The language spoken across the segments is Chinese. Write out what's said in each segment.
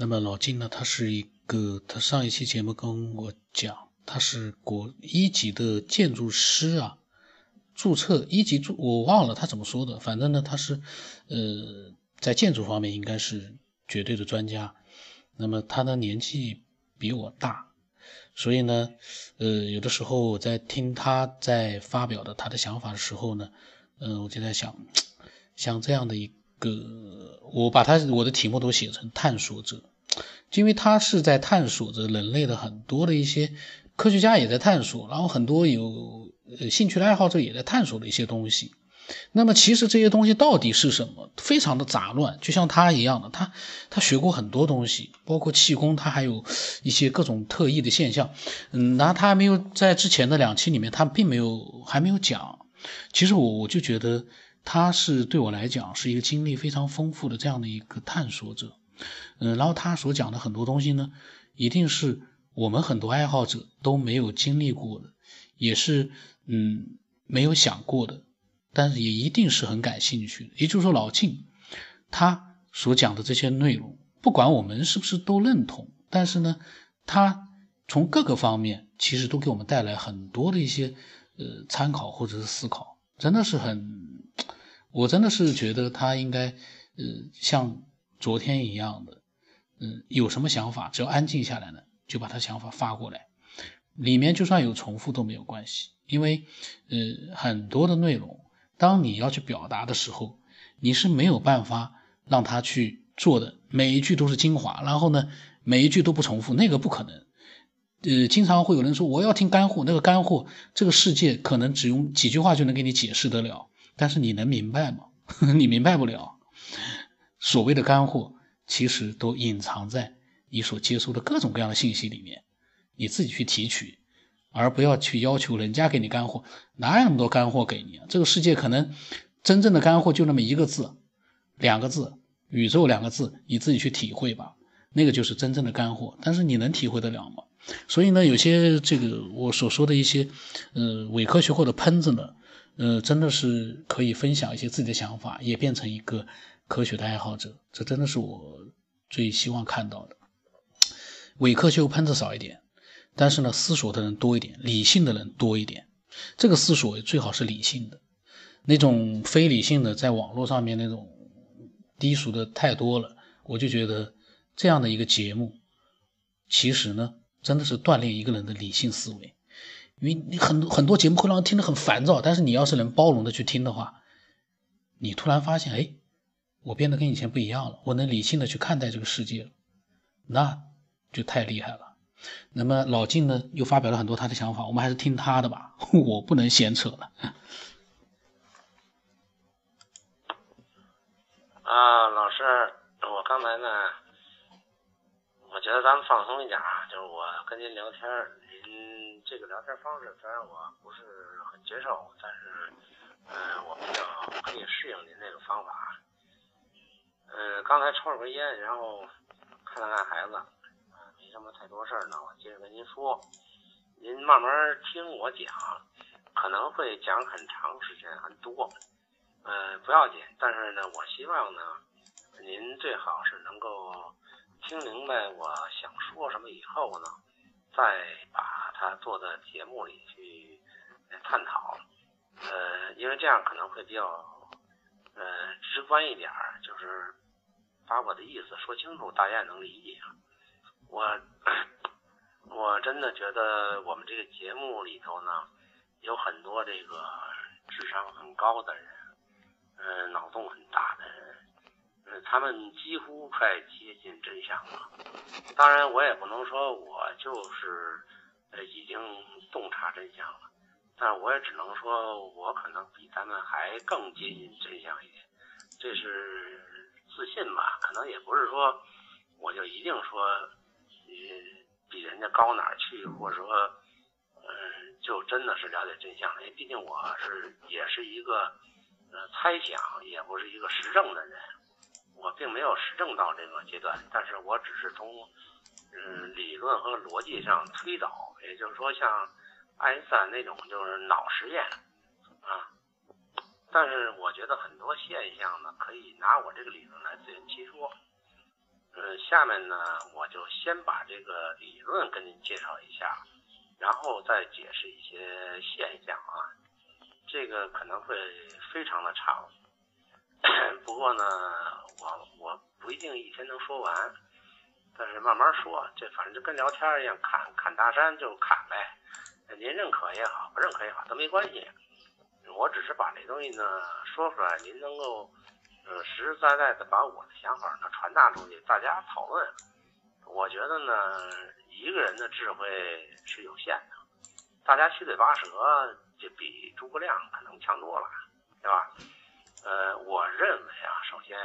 那么老金呢，他上一期节目跟我讲，他是国一级的建筑师啊，注册一级我忘了他怎么说的，反正呢他是在建筑方面应该是绝对的专家。那么他的年纪比我大，所以呢有的时候我在听他在发表的他的想法的时候呢，我就在想，像这样的一个，我把我的题目都写成探索者，因为他是在探索着人类的很多的一些，科学家也在探索，然后很多有兴趣的爱好者也在探索的一些东西。那么其实这些东西到底是什么，非常的杂乱，就像他一样的，他学过很多东西，包括气功，他还有一些各种特异的现象。然后他还没有在之前的两期里面他还没有讲。其实我就觉得他是对我来讲是一个经历非常丰富的这样的一个探索者。然后他所讲的很多东西呢，一定是我们很多爱好者都没有经历过的，也是没有想过的，但是也一定是很感兴趣的。也就是说，老静他所讲的这些内容，不管我们是不是都认同，但是呢他从各个方面其实都给我们带来很多的一些参考或者是思考，我真的是觉得他应该像昨天一样的，有什么想法只要安静下来呢就把他想法发过来，里面就算有重复都没有关系，因为很多的内容当你要去表达的时候，你是没有办法让他去做的，每一句都是精华，然后呢每一句都不重复，那个不可能。经常会有人说我要听干货，那个干货这个世界可能只用几句话就能给你解释得了，但是你能明白吗？你明白不了。所谓的干货其实都隐藏在你所接收的各种各样的信息里面，你自己去提取，而不要去要求人家给你干货，哪有那么多干货给你啊？这个世界可能真正的干货就那么一个字两个字，宇宙两个字，你自己去体会吧，那个就是真正的干货，但是你能体会得了吗？所以呢，有些这个我所说的一些伪科学或者喷子呢，真的是可以分享一些自己的想法，也变成一个科学的爱好者，这真的是我最希望看到的。伪科学喷子少一点，但是呢思索的人多一点，理性的人多一点，这个思索最好是理性的，那种非理性的在网络上面那种低俗的太多了。我就觉得这样的一个节目其实呢真的是锻炼一个人的理性思维，因为你很多节目会让人听得很烦躁，但是你要是能包容的去听的话，你突然发现我变得跟以前不一样了，我能理性的去看待这个世界了，那就太厉害了。那么老静呢又发表了很多他的想法，我们还是听他的吧，我不能闲扯了。老师，我刚才呢我觉得咱们放松一点啊，就是我跟您聊天，您这个聊天方式虽然我不是很接受，但是我比较可以适应您这个方法。刚才抽了根烟，然后看了看孩子，没什么太多事儿呢，我接着跟您说，您慢慢听我讲，可能会讲很长时间，很多，不要紧，但是呢，我希望呢，您最好是能够听明白我想说什么以后呢，再把它做在节目里去探讨，因为这样可能会比较直观一点，就是把我的意思说清楚，大家能理解。我真的觉得我们这个节目里头呢，有很多这个智商很高的人，脑洞很大的人。他们几乎快接近真相了。当然我也不能说我就是已经洞察真相了，但我也只能说我可能比他们还更接近真相一点，这是自信吧，可能也不是说我就一定说比人家高哪儿去，或者说就真的是了解真相了，因为毕竟我也是一个猜想，也不是一个实证的人，我并没有实证到这个阶段，但是我只是从理论和逻辑上推导，也就是说像爱因斯坦那种就是脑实验啊。但是我觉得很多现象呢可以拿我这个理论来自圆其说，下面呢，我就先把这个理论跟您介绍一下，然后再解释一些现象啊。这个可能会非常的长，不过呢，我不一定一天能说完，但是慢慢说，这反正就跟聊天一样，砍大山就砍呗。您认可也好，不认可也好都没关系，我只是把这东西呢说出来，您能够实实在在的把我的想法呢传达出去，大家讨论。我觉得呢，一个人的智慧是有限的，大家七嘴八舌就比诸葛亮可能强多了，对吧？我认为啊，首先，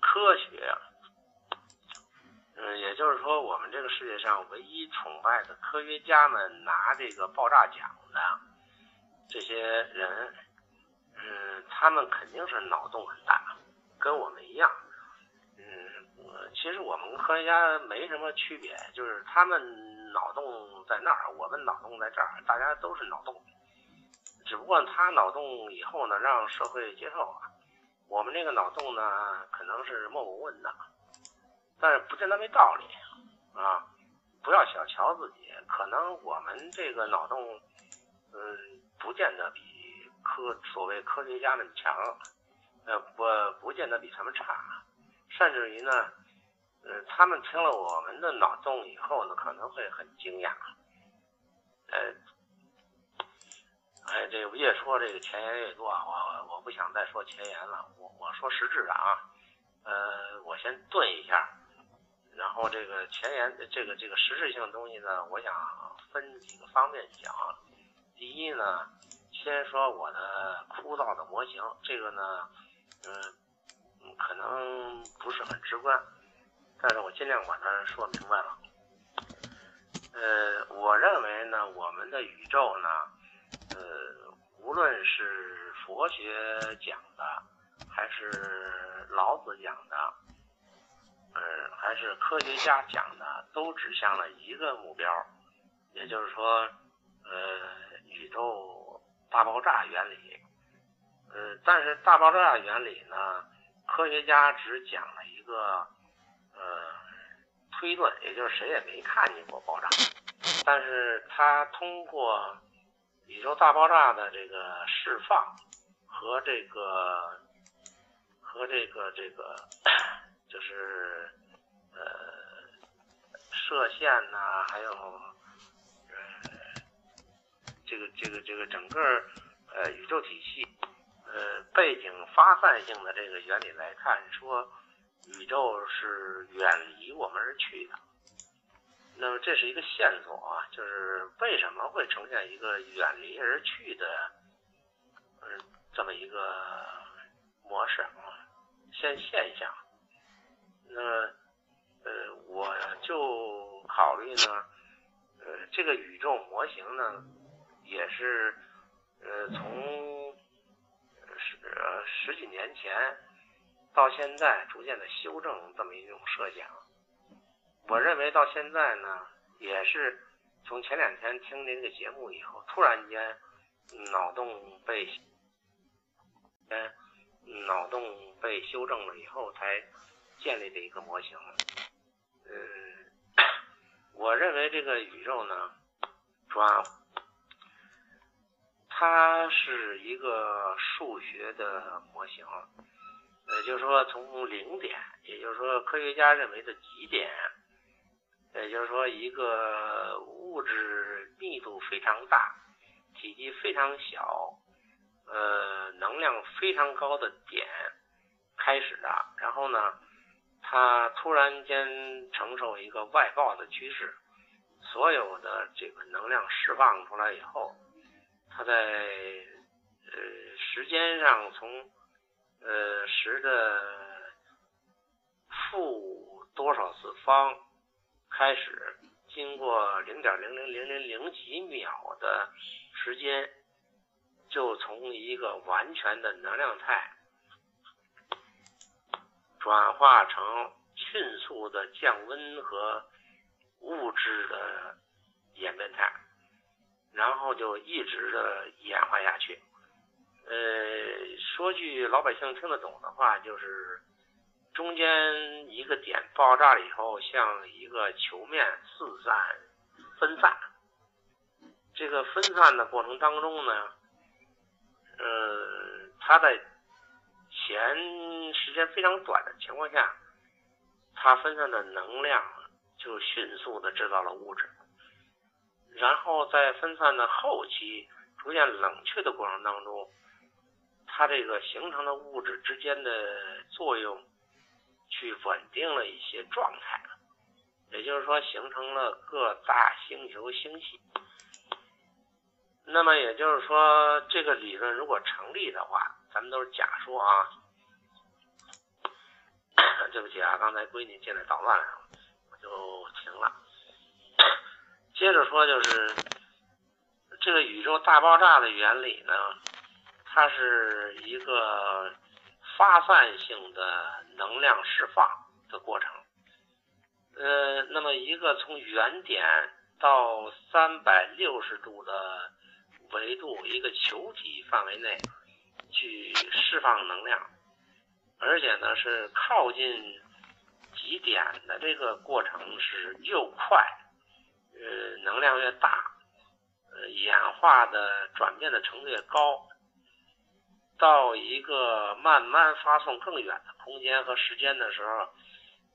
科学，也就是说，我们这个世界上唯一崇拜的科学家们拿这个爆炸奖的这些人，他们肯定是脑洞很大，跟我们一样。其实我们跟科学家没什么区别，就是他们脑洞在那儿，我们脑洞在这儿，大家都是脑洞，只不过他脑洞以后呢，让社会接受了，我们这个脑洞呢，可能是默默无闻的，但是不见得没道理啊！不要小瞧自己，可能我们这个脑洞，不见得比所谓科学家们强，不见得比他们差，甚至于呢，他们听了我们的脑洞以后呢，可能会很惊讶。这越说这个前言越多啊，我不想再说前言了，我说实质的啊，我先顿一下，然后这个前言这个实质性的东西呢，我想分几个方面讲。第一呢，先说我的枯燥的模型，这个呢，可能不是很直观，但是我尽量把它说明白了。我认为呢，我们的宇宙呢，无论是佛学讲的，还是老子讲的，还是科学家讲的，都指向了一个目标，也就是说，宇宙大爆炸原理，但是大爆炸原理呢，科学家只讲了一个推论，也就是谁也没看见过爆炸，但是他通过宇宙大爆炸的这个释放和这个就是射线呐，还有这个整个宇宙体系背景发散性的这个原理来看，说宇宙是远离我们而去的。那么这是一个线索啊，就是为什么会呈现一个远离而去的这么一个模式啊，现象。那么我就考虑呢，这个宇宙模型呢，也是从十几年前到现在逐渐的修正这么一种设想。我认为到现在呢，也是从前两天听您这个节目以后，突然间脑洞被修正了以后才建立的一个模型。我认为这个宇宙呢，它是一个数学的模型，也就是说从零点，也就是说科学家认为的极点，也就是说一个物质密度非常大，体积非常小，能量非常高的点开始的，然后呢，它突然间承受一个外爆的趋势，所有的这个能量释放出来以后，它在时间上从10⁻⁻⁴开始，经过0.00000几秒的时间，就从一个完全的能量态转化成迅速的降温和物质的演变态，然后就一直的演化下去。说句老百姓听得懂的话，就是中间一个点爆炸了以后，向一个球面四散分散。这个分散的过程当中呢，它在前时间非常短的情况下，它分散的能量就迅速的制造了物质。然后在分散的后期逐渐冷却的过程当中，它这个形成的物质之间的作用去稳定了一些状态，也就是说形成了各大星球星系。那么也就是说，这个理论如果成立的话，咱们都是假说啊。对不起啊，刚才闺女进来捣乱了，我就停了。接着说，就是这个宇宙大爆炸的原理呢，它是一个发散性的能量释放的过程。那么一个从原点到360度的维度一个球体范围内去释放能量，而且呢是靠近极点的这个过程是又快，能量越大，演化的转变的程度越高，到一个慢慢发送更远的空间和时间的时候，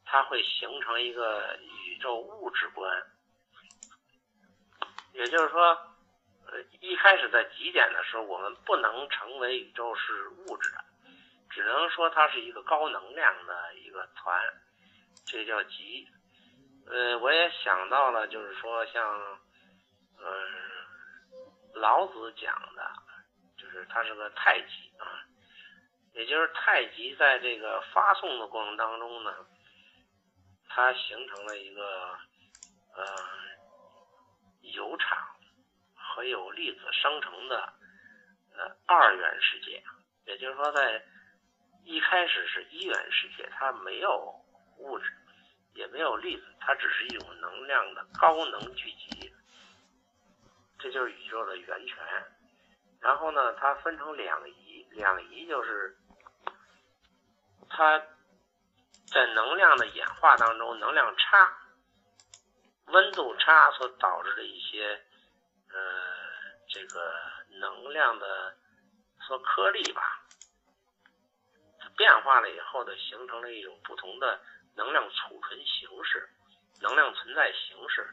它会形成一个宇宙物质观。也就是说，一开始在极点的时候，我们不能成为宇宙是物质的，只能说它是一个高能量的一个团，这叫极。我也想到了，就是说像老子讲的，就是它是个太极啊，也就是太极在这个发送的过程当中呢，它形成了一个有场和有粒子生成的二元世界。也就是说，在一开始是一元世界，它没有物质，也没有粒子，它只是一种能量的高能聚集，这就是宇宙的源泉。然后呢，它分成两仪，两仪就是它在能量的演化当中，能量差、温度差所导致的一些这个能量的说颗粒吧，它变化了以后的形成了一种不同的能量储存形式、能量存在形式。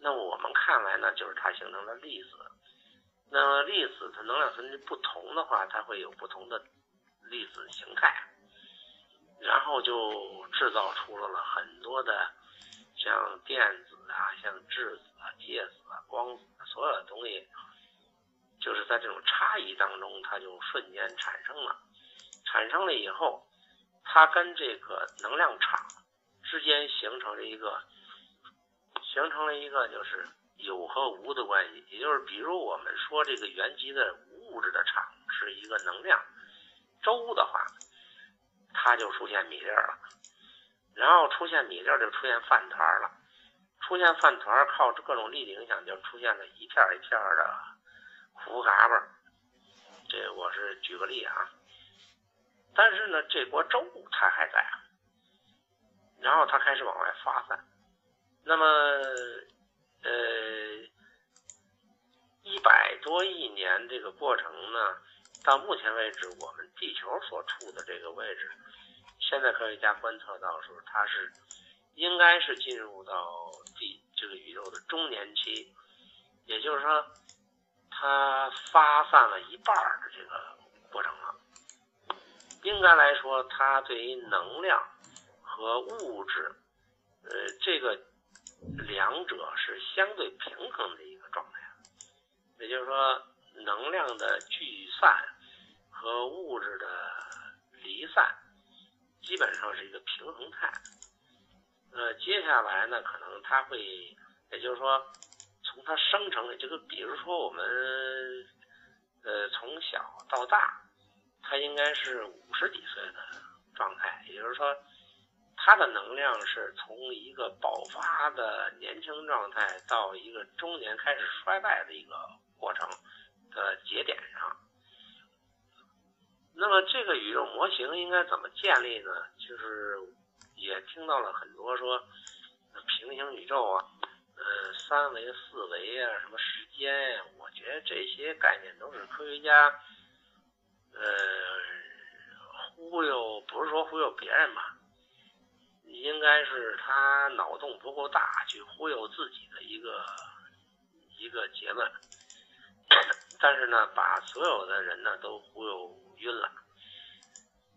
那我们看来呢，就是它形成了粒子。那么粒子它能量存在不同的话，它会有不同的粒子形态，然后就制造出了很多的像电子啊、像质子啊、介子啊、光子啊，所有的东西就是在这种差异当中，它就瞬间产生了。产生了以后，它跟这个能量场之间形成了一个就是有和无的关系。也就是比如我们说这个原极的物质的场是一个能量周的话，它就出现米粒了，然后出现米粒就出现饭团了，出现饭团靠各种力的影响就出现了一片一片的糊嘎巴，这我是举个例啊。但是呢，这锅粥它还在，然后它开始往外发散。那么100多亿年这个过程呢，到目前为止我们地球所处的这个位置，现在科学家观测到说它是应该是进入到这个宇宙的中年期，也就是说它发散了一半的这个过程了。应该来说，它对于能量和物质这个两者是相对平衡的一个状态。也就是说，能量的聚散和物质的离散基本上是一个平衡态。接下来呢，可能它会，也就是说从它生成的这个，比如说我们从小到大，它应该是50几岁的状态。也就是说，它的能量是从一个爆发的年轻状态到一个中年开始衰败的一个过程的节点上。那么这个宇宙模型应该怎么建立呢？就是也听到了很多说平行宇宙啊，三维、四维啊，什么时间呀，我觉得这些概念都是科学家忽悠，不是说忽悠别人吧，应该是他脑洞不够大，去忽悠自己的一个结论。但是呢，把所有的人呢都忽悠晕了。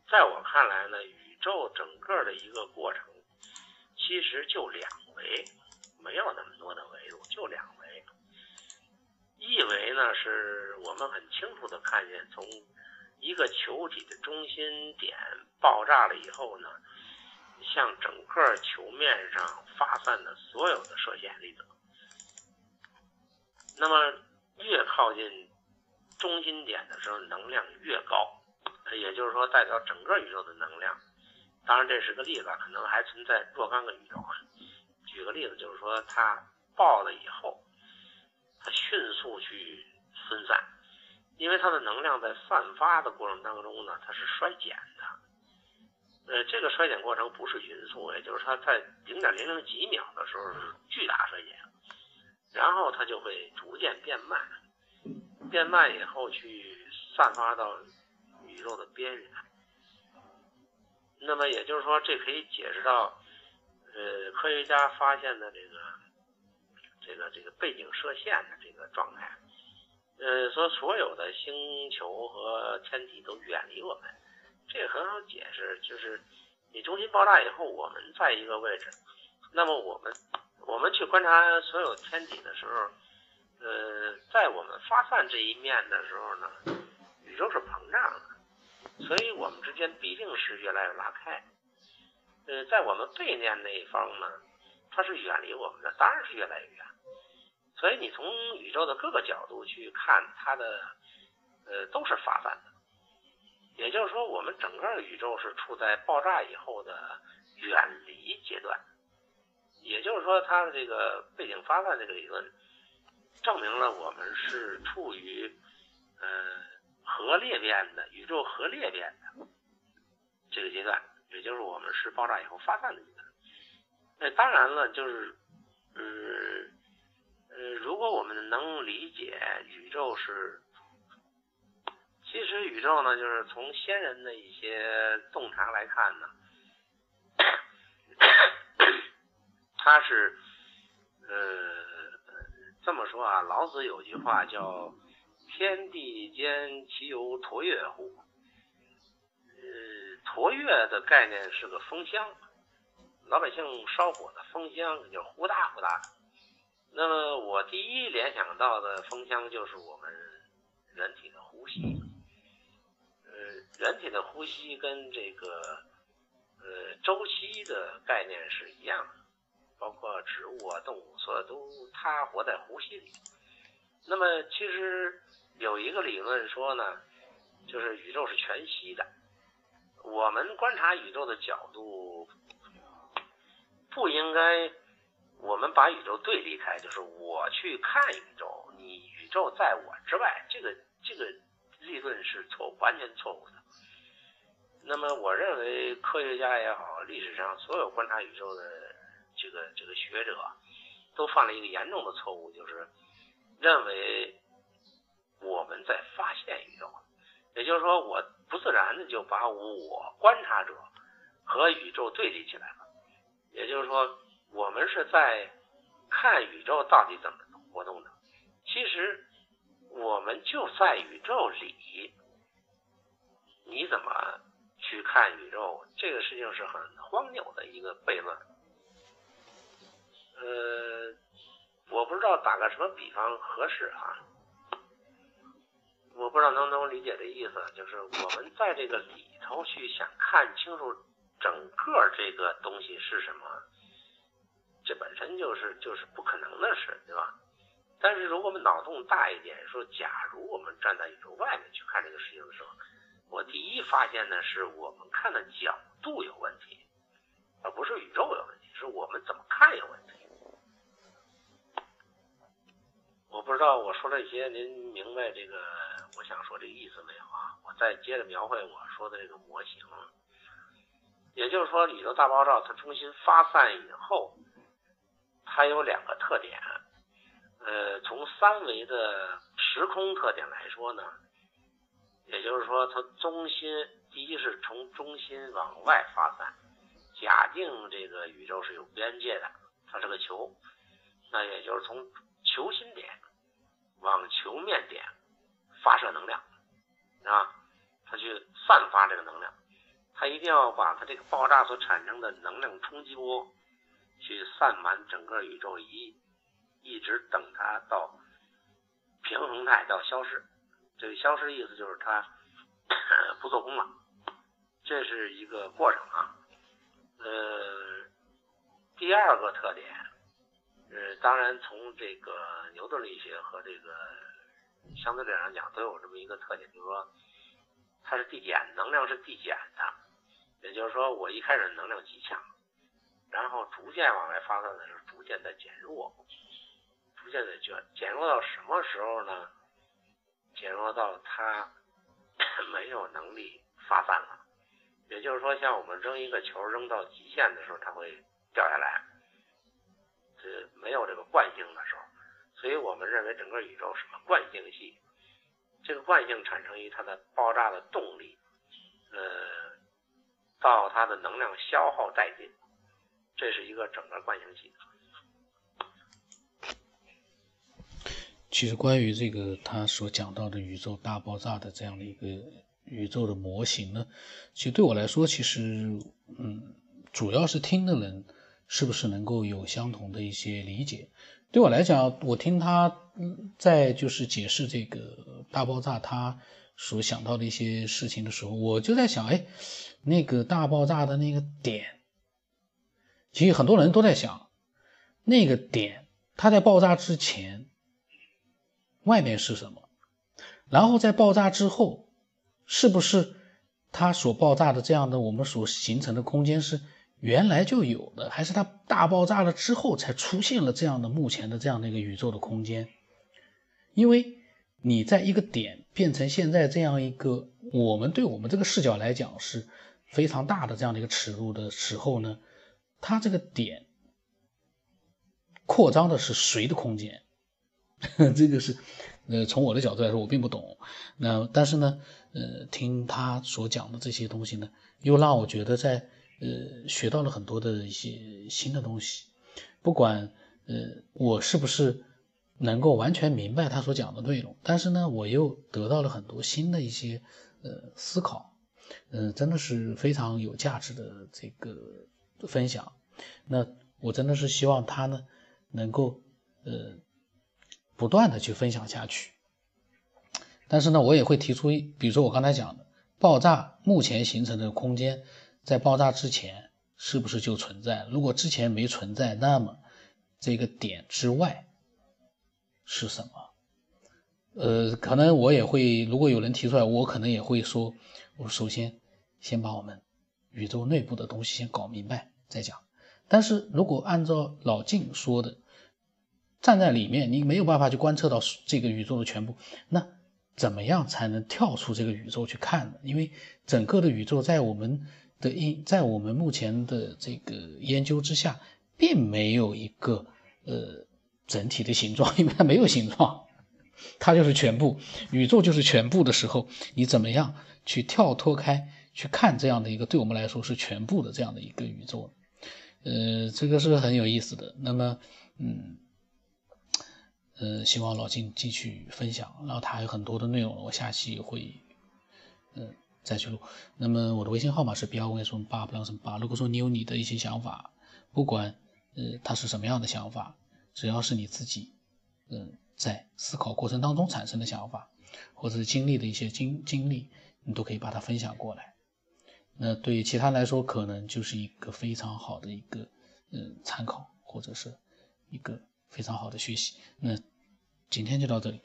在我看来呢，宇宙整个的一个过程，其实就两维，没有那么多的维度，就两维。一维呢，是我们很清楚的看见，从一个球体的中心点爆炸了以后呢，向整个球面上发散的所有的射线粒子。那么越靠近中心点的时候，能量越高，也就是说代表整个宇宙的能量。当然这是个例子，可能还存在若干个宇宙。举个例子，就是说它爆了以后，它迅速去分散，因为它的能量在散发的过程当中呢，它是衰减的。这个衰减过程不是匀速，也就是它在 0.00 几秒的时候是巨大衰减，然后它就会逐渐变慢，变慢以后去散发到宇宙的边缘。那么也就是说，这可以解释到，科学家发现的这个背景射线的这个状态。说所有的星球和天体都远离我们，这个很好解释，就是你中心爆炸以后，我们在一个位置，那么我们去观察所有天体的时候，在我们发散这一面的时候呢，宇宙是膨胀的，所以我们之间必定是越来越拉开。在我们背面那一方呢，它是远离我们的，当然是越来越远。所以你从宇宙的各个角度去看，它的都是发散的。也就是说，我们整个宇宙是处在爆炸以后的远离阶段。也就是说，它的这个背景发散这个理论，证明了我们是处于核裂变的宇宙核裂变的这个阶段，也就是我们是爆炸以后发散的阶段。当然了，就是如果我们能理解宇宙是，其实宇宙呢，就是从先人的一些洞察来看呢，它是，这么说啊，老子有句话叫“天地间其有橐龠乎”。橐龠的概念是个风箱，老百姓烧火的风箱就是呼大呼大的。那么我第一联想到的风箱就是我们人体的呼吸。人体的呼吸跟这个周期的概念是一样的。包括植物啊、动物，所有都它活在呼吸里。那么，其实有一个理论说呢，就是宇宙是全息的。我们观察宇宙的角度，不应该我们把宇宙对立开，就是我去看宇宙，你宇宙在我之外，这个理论是完全错误的。那么，我认为科学家也好，历史上所有观察宇宙的这个学者都犯了一个严重的错误，就是认为我们在发现宇宙，也就是说，我不自然的就把我观察者和宇宙对立起来了。也就是说，我们是在看宇宙到底怎么活动的，其实我们就在宇宙里。你怎么去看宇宙，这个事情是很荒谬的一个悖论。我不知道打个什么比方合适啊，我不知道能不能理解这意思，就是我们在这个里头去想看清楚整个这个东西是什么，这本身就是不可能的事，对吧？但是如果我们脑洞大一点，说假如我们站在宇宙外面去看这个事情的时候，我第一发现的是我们看的角度有问题，而不是宇宙有问题，是我们怎么看有问题。我不知道我说说这些，您明白这个我想说这个意思没有啊？我再接着描绘我说的这个模型，也就是说，宇宙大爆炸它中心发散以后，它有两个特点。从三维的时空特点来说呢，也就是说，它中心第一是从中心往外发散。假定这个宇宙是有边界的，它是个球，那也就是从球心点往球面点发射能量啊，它去散发这个能量，它一定要把它这个爆炸所产生的能量冲击波去散满整个宇宙一直等它到平衡态到消失，这个消失意思就是它不做功了，这是一个过程啊。第二个特点，当然从这个牛顿力学和这个相对论上讲都有这么一个特点，就是说它是递减，能量是递减的，也就是说我一开始能量极强，然后逐渐往外发散的时候逐渐的减弱。减弱到什么时候呢？减弱到它没有能力发散了，也就是说，像我们扔一个球扔到极限的时候，它会掉下来，这没有这个惯性的时候，所以我们认为整个宇宙是个惯性系，这个惯性产生于它的爆炸的动力，到它的能量消耗殆尽，这是一个整个惯性系。其实关于这个他所讲到的宇宙大爆炸的这样的一个宇宙的模型呢，其实对我来说，其实主要是听的人是不是能够有相同的一些理解。对我来讲，我听他在就是解释这个大爆炸他所想到的一些事情的时候，我就在想，那个大爆炸的那个点，其实很多人都在想那个点它在爆炸之前外面是什么，然后在爆炸之后是不是它所爆炸的这样的我们所形成的空间是原来就有的，还是它大爆炸了之后才出现了这样的目前的这样的一个宇宙的空间。因为你在一个点变成现在这样一个我们对我们这个视角来讲是非常大的这样的一个尺度的时候呢，它这个点扩张的是谁的空间这个是从我的角度来说我并不懂，那但是呢听他所讲的这些东西呢，又让我觉得在学到了很多的一些新的东西。不管我是不是能够完全明白他所讲的内容，但是呢我又得到了很多新的一些思考，真的是非常有价值的这个分享。那我真的是希望他呢能够不断的去分享下去，但是呢我也会提出，比如说我刚才讲的爆炸目前形成的空间在爆炸之前是不是就存在，如果之前没存在，那么这个点之外是什么？可能我也会，如果有人提出来，我可能也会说，我首先先把我们宇宙内部的东西先搞明白再讲。但是如果按照老静说的，站在里面你没有办法去观测到这个宇宙的全部，那怎么样才能跳出这个宇宙去看呢？因为整个的宇宙在我们目前的这个研究之下并没有一个整体的形状，因为它没有形状，它就是全部，宇宙就是全部的时候，你怎么样去跳脱开去看这样的一个对我们来说是全部的这样的一个宇宙呢？这个是很有意思的。那么希望老金继续分享，然后他还有很多的内容，我下期会再去录。那么我的微信号码是 BLVS8，如果说你有你的一些想法，不管它是什么样的想法，只要是你自己在思考过程当中产生的想法，或者是经历的一些经历，你都可以把它分享过来。那对其他来说可能就是一个非常好的一个参考，或者是一个非常好的学习。那今天就到这里。